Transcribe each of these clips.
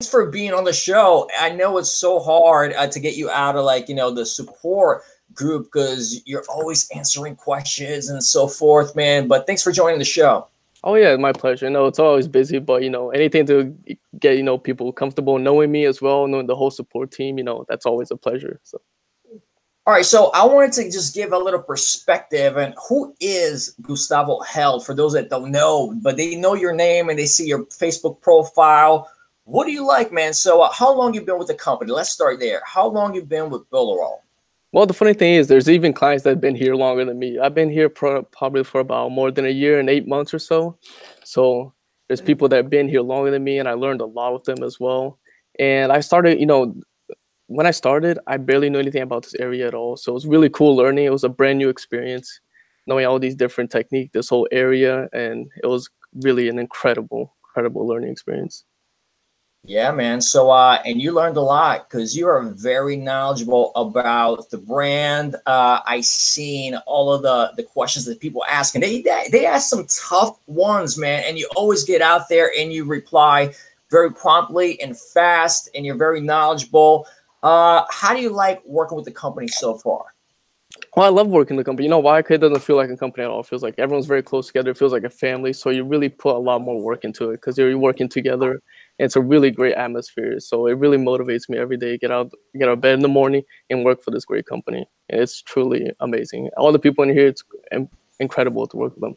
Thanks for being on the show. I know it's so hard to get you out of the support group because you're always answering questions and so forth, man. But thanks for joining the show. Oh, yeah, my pleasure. You know, it's always busy, but, you know, anything to get, you know, people comfortable knowing me as well, knowing the whole support team, you know, that's always a pleasure. So. All right, so I wanted to just give a little perspective. And who is Gustavo Held for those that don't know, but they know your name and they see your Facebook profile? What do you like, man? So how long you been with the company? Let's start there. How long you been with Builderall? Well, the funny thing is there's even clients that have been here longer than me. I've been here probably for about more than a year and 8 months or so. So there's people that have been here longer than me, and I learned a lot with them as well. And I started, you know, when I started, I barely knew anything about this area at all. So it was really cool learning. It was a brand new experience, knowing all these different techniques, this whole area. And it was really an incredible learning experience. Yeah, man. So, and you learned a lot because you are very knowledgeable about the brand. I seen all of the questions that people ask, and they ask some tough ones, man. And you always get out there and you reply very promptly and fast, and you're very knowledgeable. How do you like working with the company so far? Well, I love working with the company. You know why? Because it doesn't feel like a company at all. It feels like everyone's very close together. It feels like a family. So you really put a lot more work into it because you're working together. And it's a really great atmosphere. So it really motivates me every day to get out of bed in the morning and work for this great company. And it's truly amazing. All the people in here, it's incredible to work with them.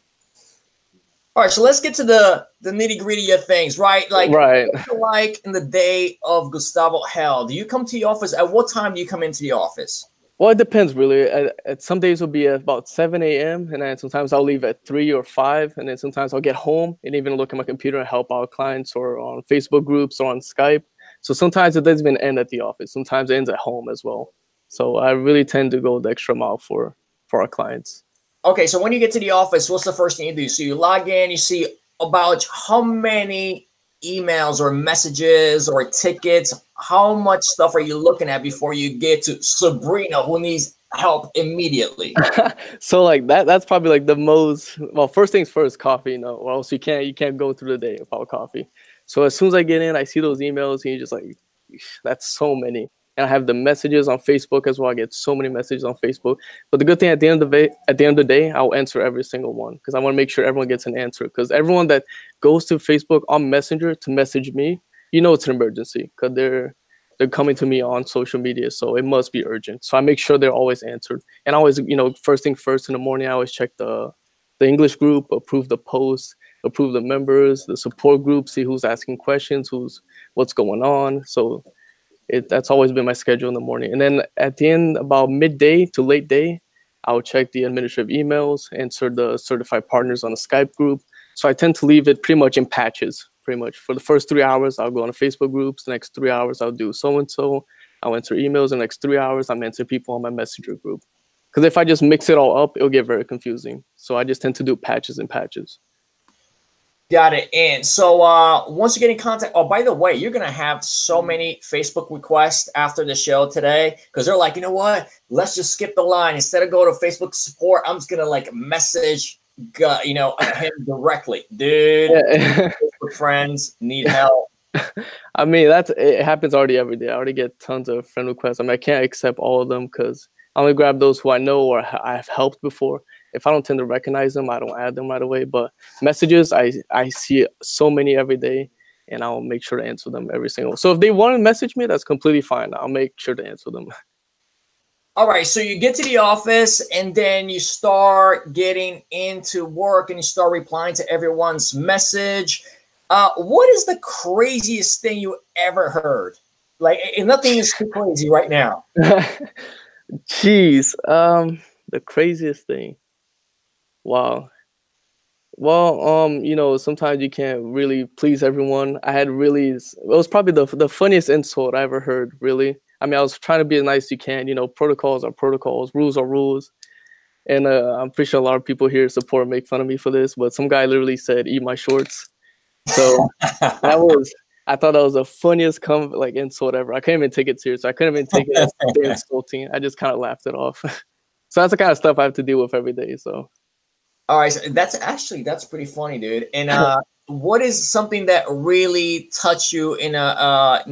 All right, so let's get to the nitty-gritty of things, right? Like in the day of Gustavo Held, do you come to the office? At what time do you come into the office? Well, it depends, really. Some days will be at about 7 a.m. And then sometimes I'll leave at 3 or 5. And then sometimes I'll get home and even look at my computer and help our clients or on Facebook groups or on Skype. So sometimes it doesn't even end at the office. Sometimes it ends at home as well. So I really tend to go the extra mile for our clients. Okay, so when you get to the office, what's the first thing you do? So you log in, you see about how many emails or messages or tickets, how much stuff are you looking at before you get to Sabrina who needs help immediately? So like that's probably like the most, well, first things first, coffee, you know, or else you can't go through the day without coffee. So as soon as I get in, I see those emails and you're just like, that's so many. And I have the messages on Facebook as well. I get so many messages on Facebook. But the good thing at the end of the day, I'll answer every single one because I want to make sure everyone gets an answer. Because everyone that goes to Facebook on Messenger to message me, you know it's an emergency because they're coming to me on social media, so it must be urgent. So I make sure they're always answered. And I always, you know, first thing first in the morning, I always check the English group, approve the post, approve the members, the support group, see who's asking questions, what's going on. So. That's always been my schedule in the morning. And then at the end, about midday to late day, I'll check the administrative emails, answer the certified partners on the Skype group. So I tend to leave it pretty much in patches, pretty much. For the first 3 hours, I'll go on Facebook groups. The next 3 hours, I'll do so-and-so. I'll answer emails. The next 3 hours, I'm answering people on my Messenger group. Because if I just mix it all up, it'll get very confusing. So I just tend to do patches and patches. Got it. And so once you get in contact, oh, by the way, you're going to have so many Facebook requests after the show today because they're like, you know what? Let's just skip the line. Instead of going to Facebook support, I'm just going to like message, you know, him directly. Dude, yeah. Facebook friends need help. I mean, it happens already every day. I already get tons of friend requests. I mean, I can't accept all of them because I only grab those who I know or I've helped before. If I don't tend to recognize them, I don't add them right away. But messages, I see so many every day, and I'll make sure to answer them every single. So if they want to message me, that's completely fine. I'll make sure to answer them. All right, so you get to the office, and then you start getting into work, and you start replying to everyone's message. What is the craziest thing you ever heard? Like, and nothing is too crazy right now. Jeez, the craziest thing. Wow. Well, you know, sometimes you can't really please everyone. It was probably the funniest insult I ever heard, really. I mean, I was trying to be as nice as you can. You know, protocols are protocols, rules are rules. And I'm pretty sure a lot of people here support make fun of me for this, but some guy literally said, "Eat my shorts." So I thought that was the funniest insult ever. I couldn't even take it seriously. I couldn't even take it as insulting. I just kind of laughed it off. So that's the kind of stuff I have to deal with every day, so. All right, so that's pretty funny, dude. And what is something that really touched you in a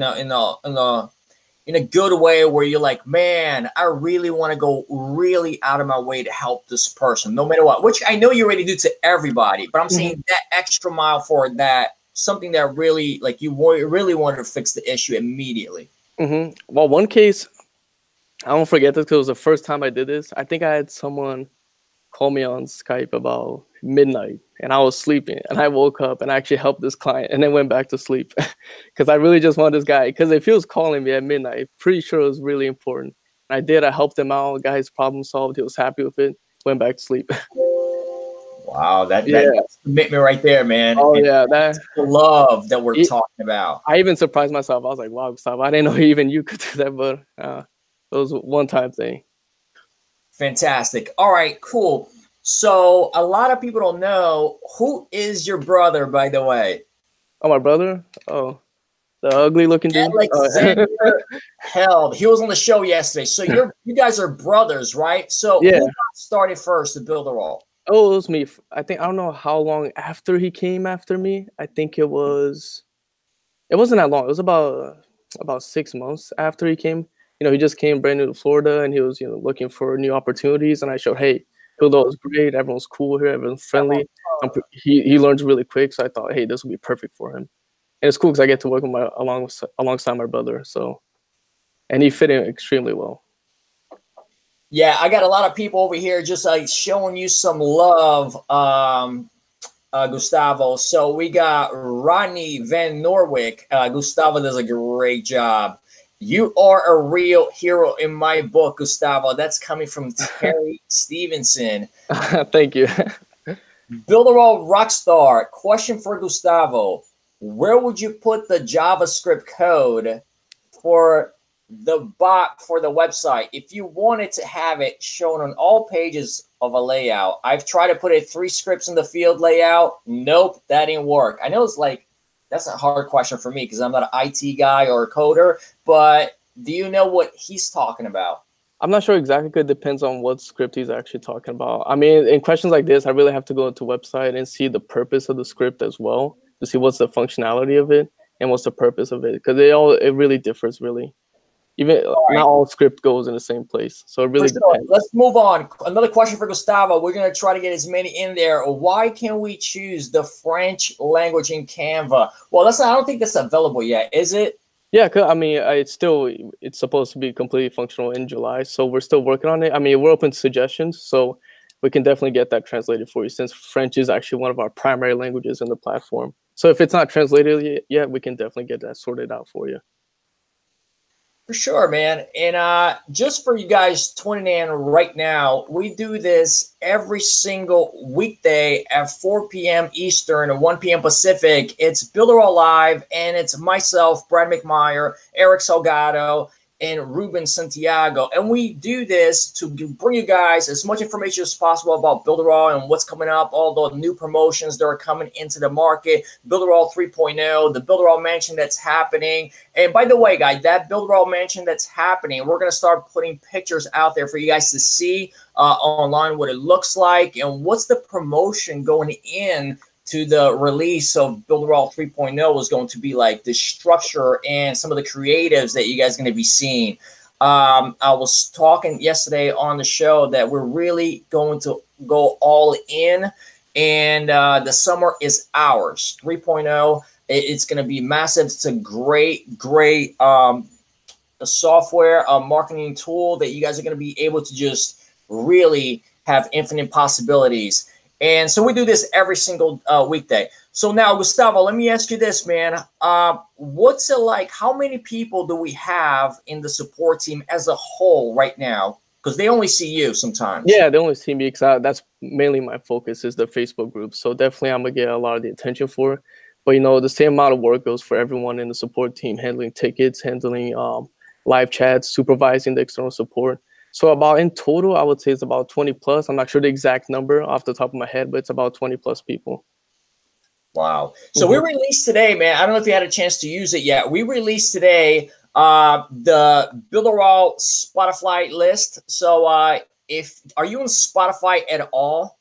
good way where you're like, man, I really want to go really out of my way to help this person, no matter what, which I know you already do to everybody, but I'm saying that extra mile for that, something that really, like, you really wanted to fix the issue immediately. Well, one case, I don't forget this because it was the first time I did this. I think I had someone call me on Skype about midnight and I was sleeping and I woke up and I actually helped this client and then went back to sleep because I really just wanted this guy, because if he was calling me at midnight, pretty sure it was really important. And I did. I helped him out. Got his problem solved. He was happy with it. Went back to sleep. Wow, that's commitment right there, man. Oh, and yeah, that's the love that we're talking about. I even surprised myself. I was like, wow, Gustavo, I didn't know even you could do that, but it was a one-time thing. Fantastic. All right, cool. So a lot of people don't know, who is your brother, by the way? Oh, my brother? Oh, the ugly-looking dude? Alexander Held. He was on the show yesterday. So you guys are brothers, right? So who got started first, the Builderall? Oh, it was me. I think, I don't know how long after he came after me. I think it wasn't that long. It was about 6 months after he came. You know, he just came brand new to Florida and he was, you know, looking for new opportunities. And I showed, hey, Builderall is great. Everyone's cool here. Everyone's friendly. He learns really quick. So I thought, hey, this will be perfect for him. And it's cool because I get to work with alongside my brother. So, and he fit in extremely well. Yeah, I got a lot of people over here just like showing you some love, Gustavo. So we got Rodney Van Norwick. Gustavo does a great job. You are a real hero in my book, Gustavo. That's coming from Terry Stevenson. Thank you. Builderall Rockstar. Question for Gustavo. Where would you put the JavaScript code for the bot for the website if you wanted to have it shown on all pages of a layout? I've tried to put it 3 scripts in the field layout. Nope, that didn't work. I know it's like, that's a hard question for me because I'm not an IT guy or a coder, but do you know what he's talking about? I'm not sure exactly. It depends on what script he's actually talking about. I mean, in questions like this, I really have to go into website and see the purpose of the script as well, to see what's the functionality of it and what's the purpose of it, because it really differs, really. Even all right. Not all script goes in the same place. So it really depends. Let's move on. Another question for Gustavo. We're going to try to get as many in there. Why can we choose the French language in Canva? Well, I don't think that's available yet, is it? Yeah, I mean, it's supposed to be completely functional in July. So we're still working on it. I mean, we're open to suggestions. So we can definitely get that translated for you, since French is actually one of our primary languages in the platform. So if it's not translated yet, we can definitely get that sorted out for you. For sure, man. And just for you guys tuning in right now, we do this every single weekday at 4 p.m. Eastern and 1 p.m. Pacific. It's Builderall Live, and it's myself, Brad McMeyer, Eric Salgado, and Ruben Santiago. And we do this to bring you guys as much information as possible about Builderall and what's coming up, all the new promotions that are coming into the market, Builderall 3.0, the Builderall Mansion that's happening. And by the way, guys, that Builderall Mansion that's happening, we're going to start putting pictures out there for you guys to see online what it looks like and what's the promotion going in to the release of Builderall 3.0 is going to be like the structure and some of the creatives that you guys are going to be seeing. I was talking yesterday on the show that we're really going to go all in, and the summer is ours. 3.0, it's going to be massive. It's a great, great software, a marketing tool that you guys are going to be able to just really have infinite possibilities. And so we do this every single weekday. So now, Gustavo, let me ask you this, man. What's it like? How many people do we have in the support team as a whole right now? Because they only see you sometimes. Yeah, they only see me because that's mainly my focus is the Facebook group. So definitely I'm going to get a lot of the attention for it. But, you know, the same amount of work goes for everyone in the support team, handling tickets, handling live chats, supervising the external support. So about in total, I would say it's about 20 plus. I'm not sure the exact number off the top of my head, but it's about 20 plus people. Wow. So we released today, man. I don't know if you had a chance to use it yet. We released today the Builderall Spotify list. So are you on Spotify at all?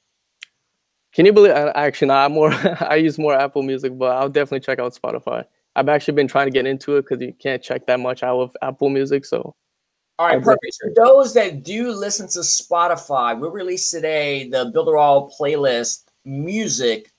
Can you believe? Actually, no, I use more Apple Music, but I'll definitely check out Spotify. I've actually been trying to get into it because you can't check that much out of Apple Music. So, all right, perfect. For those that do listen to Spotify, we released today the Builderall playlist music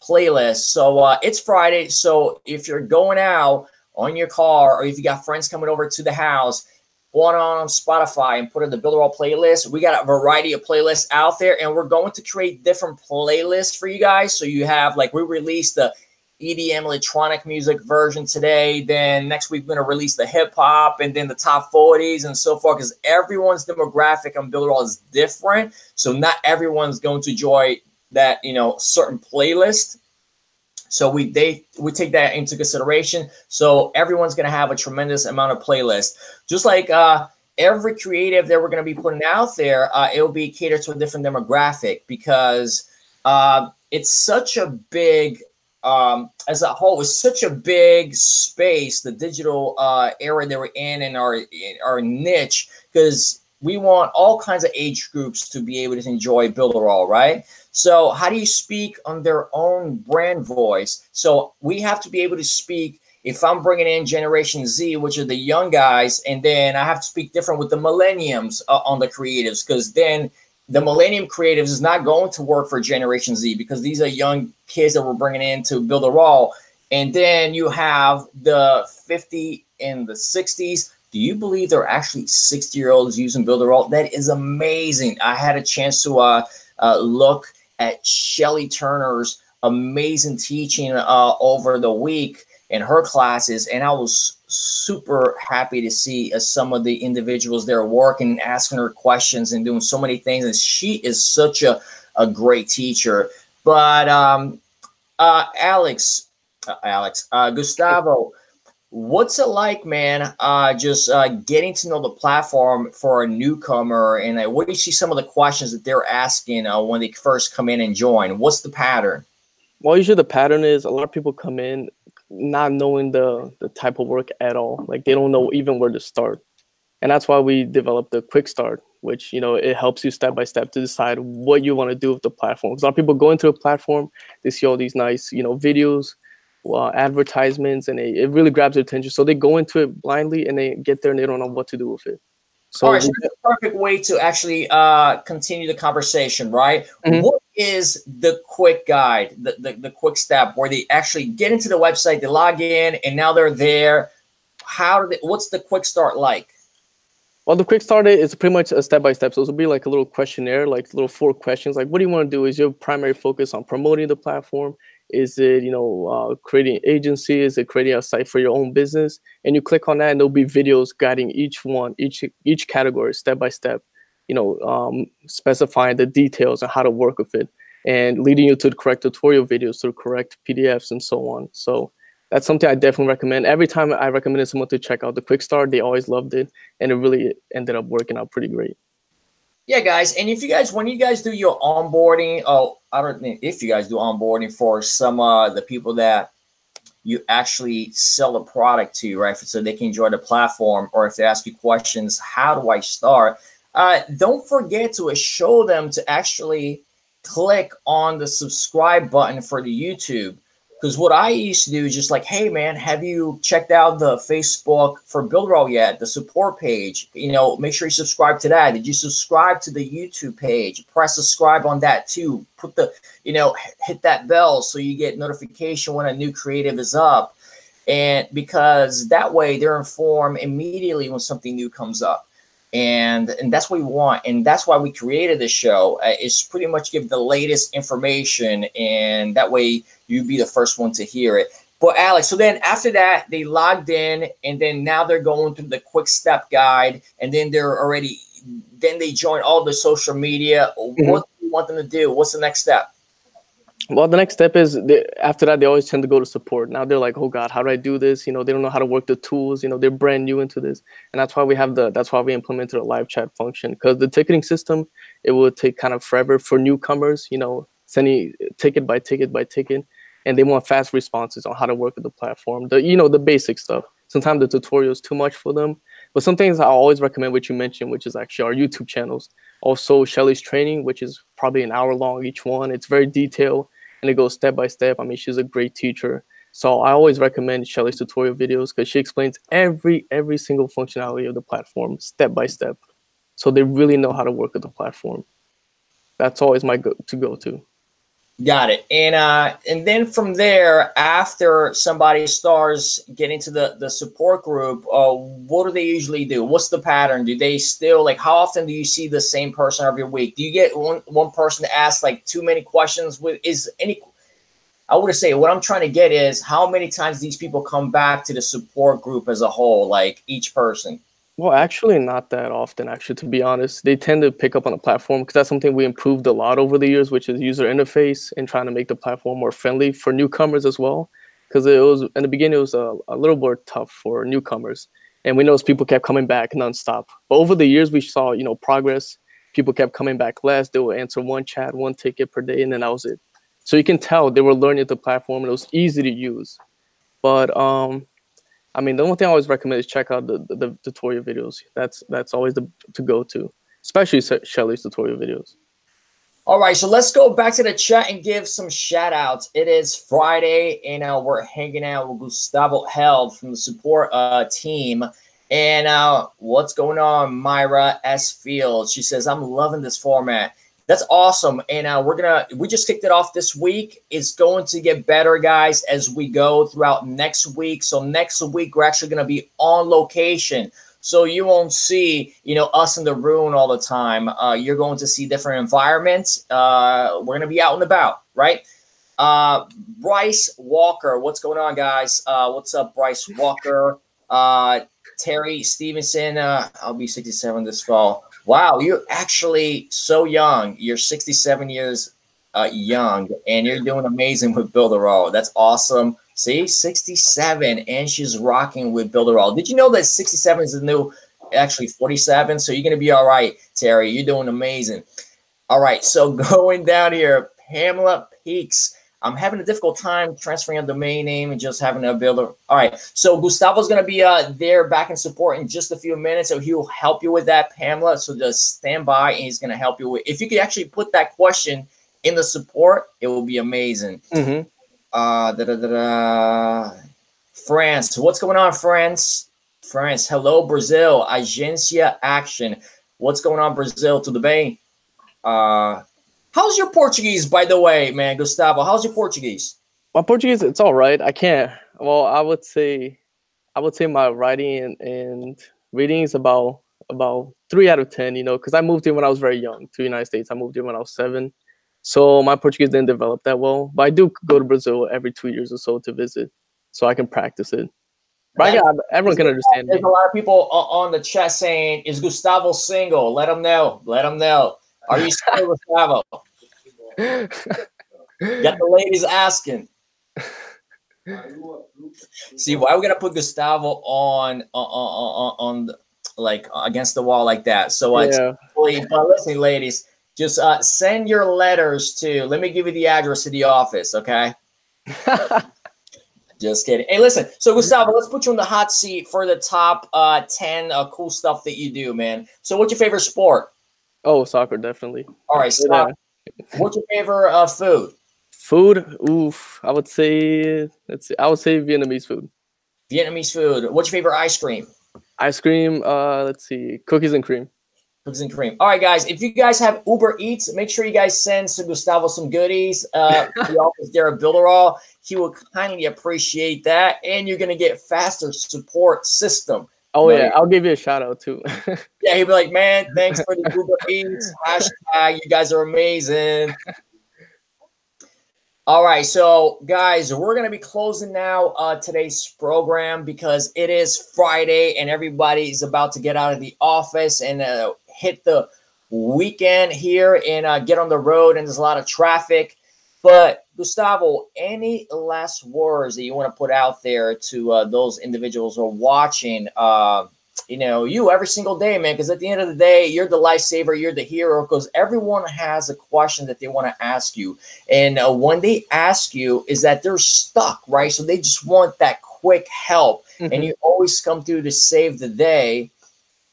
playlist. So it's Friday. So if you're going out on your car, or if you got friends coming over to the house, Go on Spotify and put in the Builderall playlist. We got a variety of playlists out there, and we're going to create different playlists for you guys. So you have, like, we released the EDM electronic music version today. Then next week, we're going to release the hip hop, and then the top 40s and so forth, because everyone's demographic on Builderall is different. So not everyone's going to enjoy that, you know, certain playlist. So we take that into consideration. So everyone's going to have a tremendous amount of playlists. Just like every creative that we're going to be putting out there, it will be catered to a different demographic, because it's such a big, as a whole, it's such a big space, the digital era that we're in, and our niche, because we want all kinds of age groups to be able to enjoy Builderall, right? So how do you speak on their own brand voice? So we have to be able to speak. If I'm bringing in Generation Z, which are the young guys, and then I have to speak different with the millennials on the creatives, because then the millennium creatives is not going to work for Generation Z, because these are young kids that we're bringing in to Builderall. And then you have the 50 and the 60s. Do you believe there are actually 60-year-olds using Builderall? That is amazing. I had a chance to look at Shelley Turner's amazing teaching over the week in her classes, and I was super happy to see some of the individuals there working and asking her questions and doing so many things. And she is such a great teacher. But Gustavo, what's it like, man, just getting to know the platform for a newcomer, and what do you see some of the questions that they're asking when they first come in and join? What's the pattern? Well, usually the pattern is a lot of people come in not knowing the type of work at all. Like, they don't know even where to start. And that's why we developed the quick start, which, you know, it helps you step by step to decide what you want to do with the platform. Because a lot of people go into a platform, they see all these nice, you know, videos, advertisements, and it really grabs their attention. So they go into it blindly, and they get there and they don't know what to do with it. So it's a perfect way to actually continue the conversation, right? Mm-hmm. What is the quick guide, the quick step where they actually get into the website, they log in, and now they're there? What's the quick start like? Well, the quick start is pretty much a step-by-step. So it'll be like a little questionnaire, like little 4 questions. Like, what do you want to do? Is your primary focus on promoting the platform? Is it, you know, creating an agency? Is it creating a site for your own business? And you click on that, and there'll be videos guiding each one, each category, step by step, you know, specifying the details and how to work with it, and leading you to the correct tutorial videos, to the correct PDFs, and so on. So that's something I definitely recommend. Every time I recommended someone to check out the Quick Start, they always loved it, and it really ended up working out pretty great. Yeah, guys, and if you guys, when you guys do your onboarding, I don't think if you guys do onboarding for some the people that you actually sell a product to, right, so they can enjoy the platform, or if they ask you questions, how do I start? Don't forget to show them to actually click on the subscribe button for the YouTube. Because what I used to do is just like, hey, man, have you checked out the Facebook for Builderall yet, the support page? You know, make sure you subscribe to that. Did you subscribe to the YouTube page? Press subscribe on that too. Put the, you know, hit that bell so you get notification when a new creative is up. And because that way they're informed immediately when something new comes up. And that's what we want, and that's why we created this show, is pretty much give the latest information, and that way you be the first one to hear it. But Alex, so then after that they logged in, and then now they're going through the quick step guide, and then they join all the social media. Mm-hmm. What do you want them to do? What's the next step? Well, the next step is after that, they always tend to go to support. Now they're like, oh God, how do I do this? You know, they don't know how to work the tools. You know, they're brand new into this. And that's why we have that's why we implemented a live chat function, because the ticketing system, it would take kind of forever for newcomers, you know, sending ticket by ticket by ticket. And they want fast responses on how to work with the platform, you know, the basic stuff. Sometimes the tutorial is too much for them. But some things I always recommend, which you mentioned, which is actually our YouTube channels. Also, Shelley's training, which is probably an hour long each one. It's very detailed and it goes step by step. I mean, she's a great teacher. So I always recommend Shelley's tutorial videos because she explains every single functionality of the platform step by step. So they really know how to work with the platform. That's always my go-to. Got it. And then from there, after somebody starts getting to the support group, what do they usually do? What's the pattern? Do they still, like, how often do you see the same person every week? Do you get one person to ask like too many questions? I would say what I'm trying to get is how many times these people come back to the support group as a whole, like each person? Well, actually not that often, actually, to be honest. They tend to pick up on the platform because that's something we improved a lot over the years, which is user interface and trying to make the platform more friendly for newcomers as well. Because it was, in the beginning, it was a little more tough for newcomers. And we noticed people kept coming back nonstop. But over the years, we saw, you know, progress. People kept coming back less. They would answer one chat, one ticket per day, and then that was it. So you can tell they were learning the platform and it was easy to use. But, I mean, the only thing I always recommend is check out the tutorial videos. That's always the to go to, especially Shelley's tutorial videos. All right, so let's go back to the chat and give some shout outs. It is Friday, and we're hanging out with Gustavo Held from the support team. And what's going on, Myra S. Field? She says, I'm loving this format. That's awesome. And we just kicked it off this week. It's going to get better, guys, as we go throughout next week. So next week, we're actually going to be on location. So you won't see, you know, us in the room all the time. You're going to see different environments. We're going to be out and about, right? Bryce Walker. What's going on, guys? What's up, Bryce Walker? Terry Stevenson. I'll be 67 this fall. Wow, you're actually so young. You're 67 years young, and you're doing amazing with Builderall. That's awesome. See, 67, and she's rocking with Builderall. Did you know that 67 is the new, actually 47? So you're going to be all right, Terry. You're doing amazing. All right, so going down here, Pamela Peaks. I'm having a difficult time transferring a domain name and just having a builder. All right. So Gustavo's going to be there back in support in just a few minutes. So he'll help you with that, Pamela. So just stand by and he's going to help you with. If you could actually put that question in the support, it will be amazing. Mm-hmm. France. What's going on, France? France. Hello, Brazil. Agência Action. What's going on, Brazil? Tudo bem? How's your Portuguese, by the way, man, Gustavo? How's your Portuguese? My Portuguese, it's all right. I can't. Well, I would say my writing and reading is about 3 out of 10, you know, because I moved here when I was very young to the United States. I moved here when I was 7. So my Portuguese didn't develop that well. But I do go to Brazil every 2 years or so to visit, so I can practice it. But everyone can understand. There's a lot of people on the chat saying, is Gustavo single? Let him know. Let him know. Are you single, Gustavo? Got the ladies asking. See, why we gotta put Gustavo on like against the wall like that? So but listen, ladies, just send your letters to. Let me give you the address to the office, okay? Just kidding. Hey, listen. So, Gustavo, let's put you in the hot seat for the top 10 cool stuff that you do, man. So, what's your favorite sport? Oh, soccer, definitely. All right, stop. What's your favorite food? Food? Oof. I would say, let's see. I would say Vietnamese food. Vietnamese food. What's your favorite ice cream? Ice cream, let's see. Cookies and cream. Cookies and cream. All right, guys. If you guys have Uber Eats, make sure you guys send Gustavo some goodies. The office there at Builderall. He will kindly appreciate that. And you're going to get faster support system. Oh, yeah. I'll give you a shout out, too. Yeah, he'll be like, man, thanks for the Uber Eats. Hashtag, you guys are amazing. All right. So, guys, we're going to be closing now today's program because it is Friday and everybody is about to get out of the office and hit the weekend here and get on the road. And there's a lot of traffic. But, Gustavo, any last words that you want to put out there to those individuals who are watching, you know, you every single day, man, because at the end of the day, you're the lifesaver, you're the hero, because everyone has a question that they want to ask you. And when they ask you is that they're stuck, right? So they just want that quick help. Mm-hmm. And you always come through to save the day.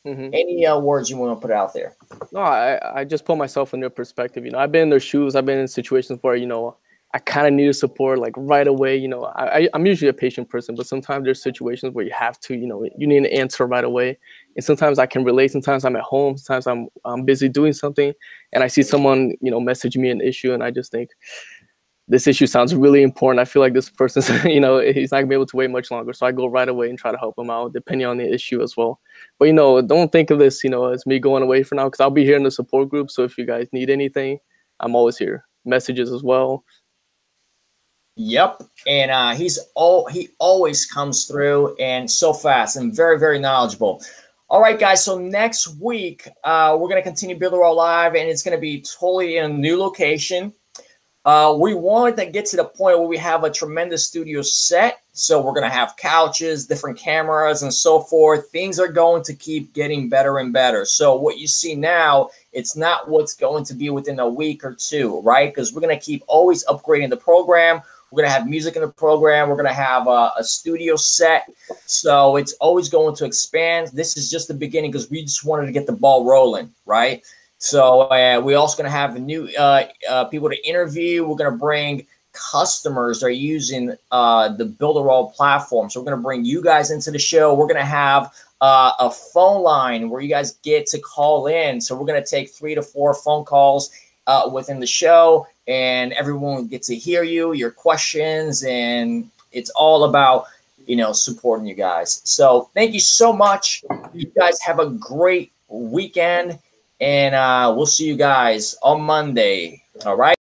Any words you want to put out there? No, I just put myself in their perspective. You know, I've been in their shoes. I've been in situations where, you know, I kind of needed support like right away. You know, I'm usually a patient person, but sometimes there's situations where you have to, you know, you need an answer right away. And sometimes I can relate. Sometimes I'm at home. Sometimes I'm busy doing something, and I see someone, you know, message me an issue, and I just think, this issue sounds really important. I feel like this person's, you know, he's not gonna be able to wait much longer. So I go right away and try to help him out, depending on the issue as well. But, you know, don't think of this, you know, as me going away for now, because I'll be here in the support group. So if you guys need anything, I'm always here. Messages as well. Yep. And he always comes through and so fast and very, very knowledgeable. All right, guys. So next week, we're going to continue Builderall Live, and it's going to be totally in a new location. We wanted to get to the point where we have a tremendous studio set. So we're going to have couches, different cameras, and so forth. Things are going to keep getting better and better. So what you see now, it's not what's going to be within a week or two, right? Because we're going to keep always upgrading the program. We're going to have music in the program. We're going to have a studio set. So it's always going to expand. This is just the beginning because we just wanted to get the ball rolling, right? So we're also going to have new people to interview. We're going to bring customers that are using the Builderall platform. So we're going to bring you guys into the show. We're going to have a phone line where you guys get to call in. So we're going to take 3 to 4 phone calls within the show, and everyone will get to hear you, your questions, and it's all about, you know, supporting you guys. So thank you so much. You guys have a great weekend. And we'll see you guys on Monday. All right.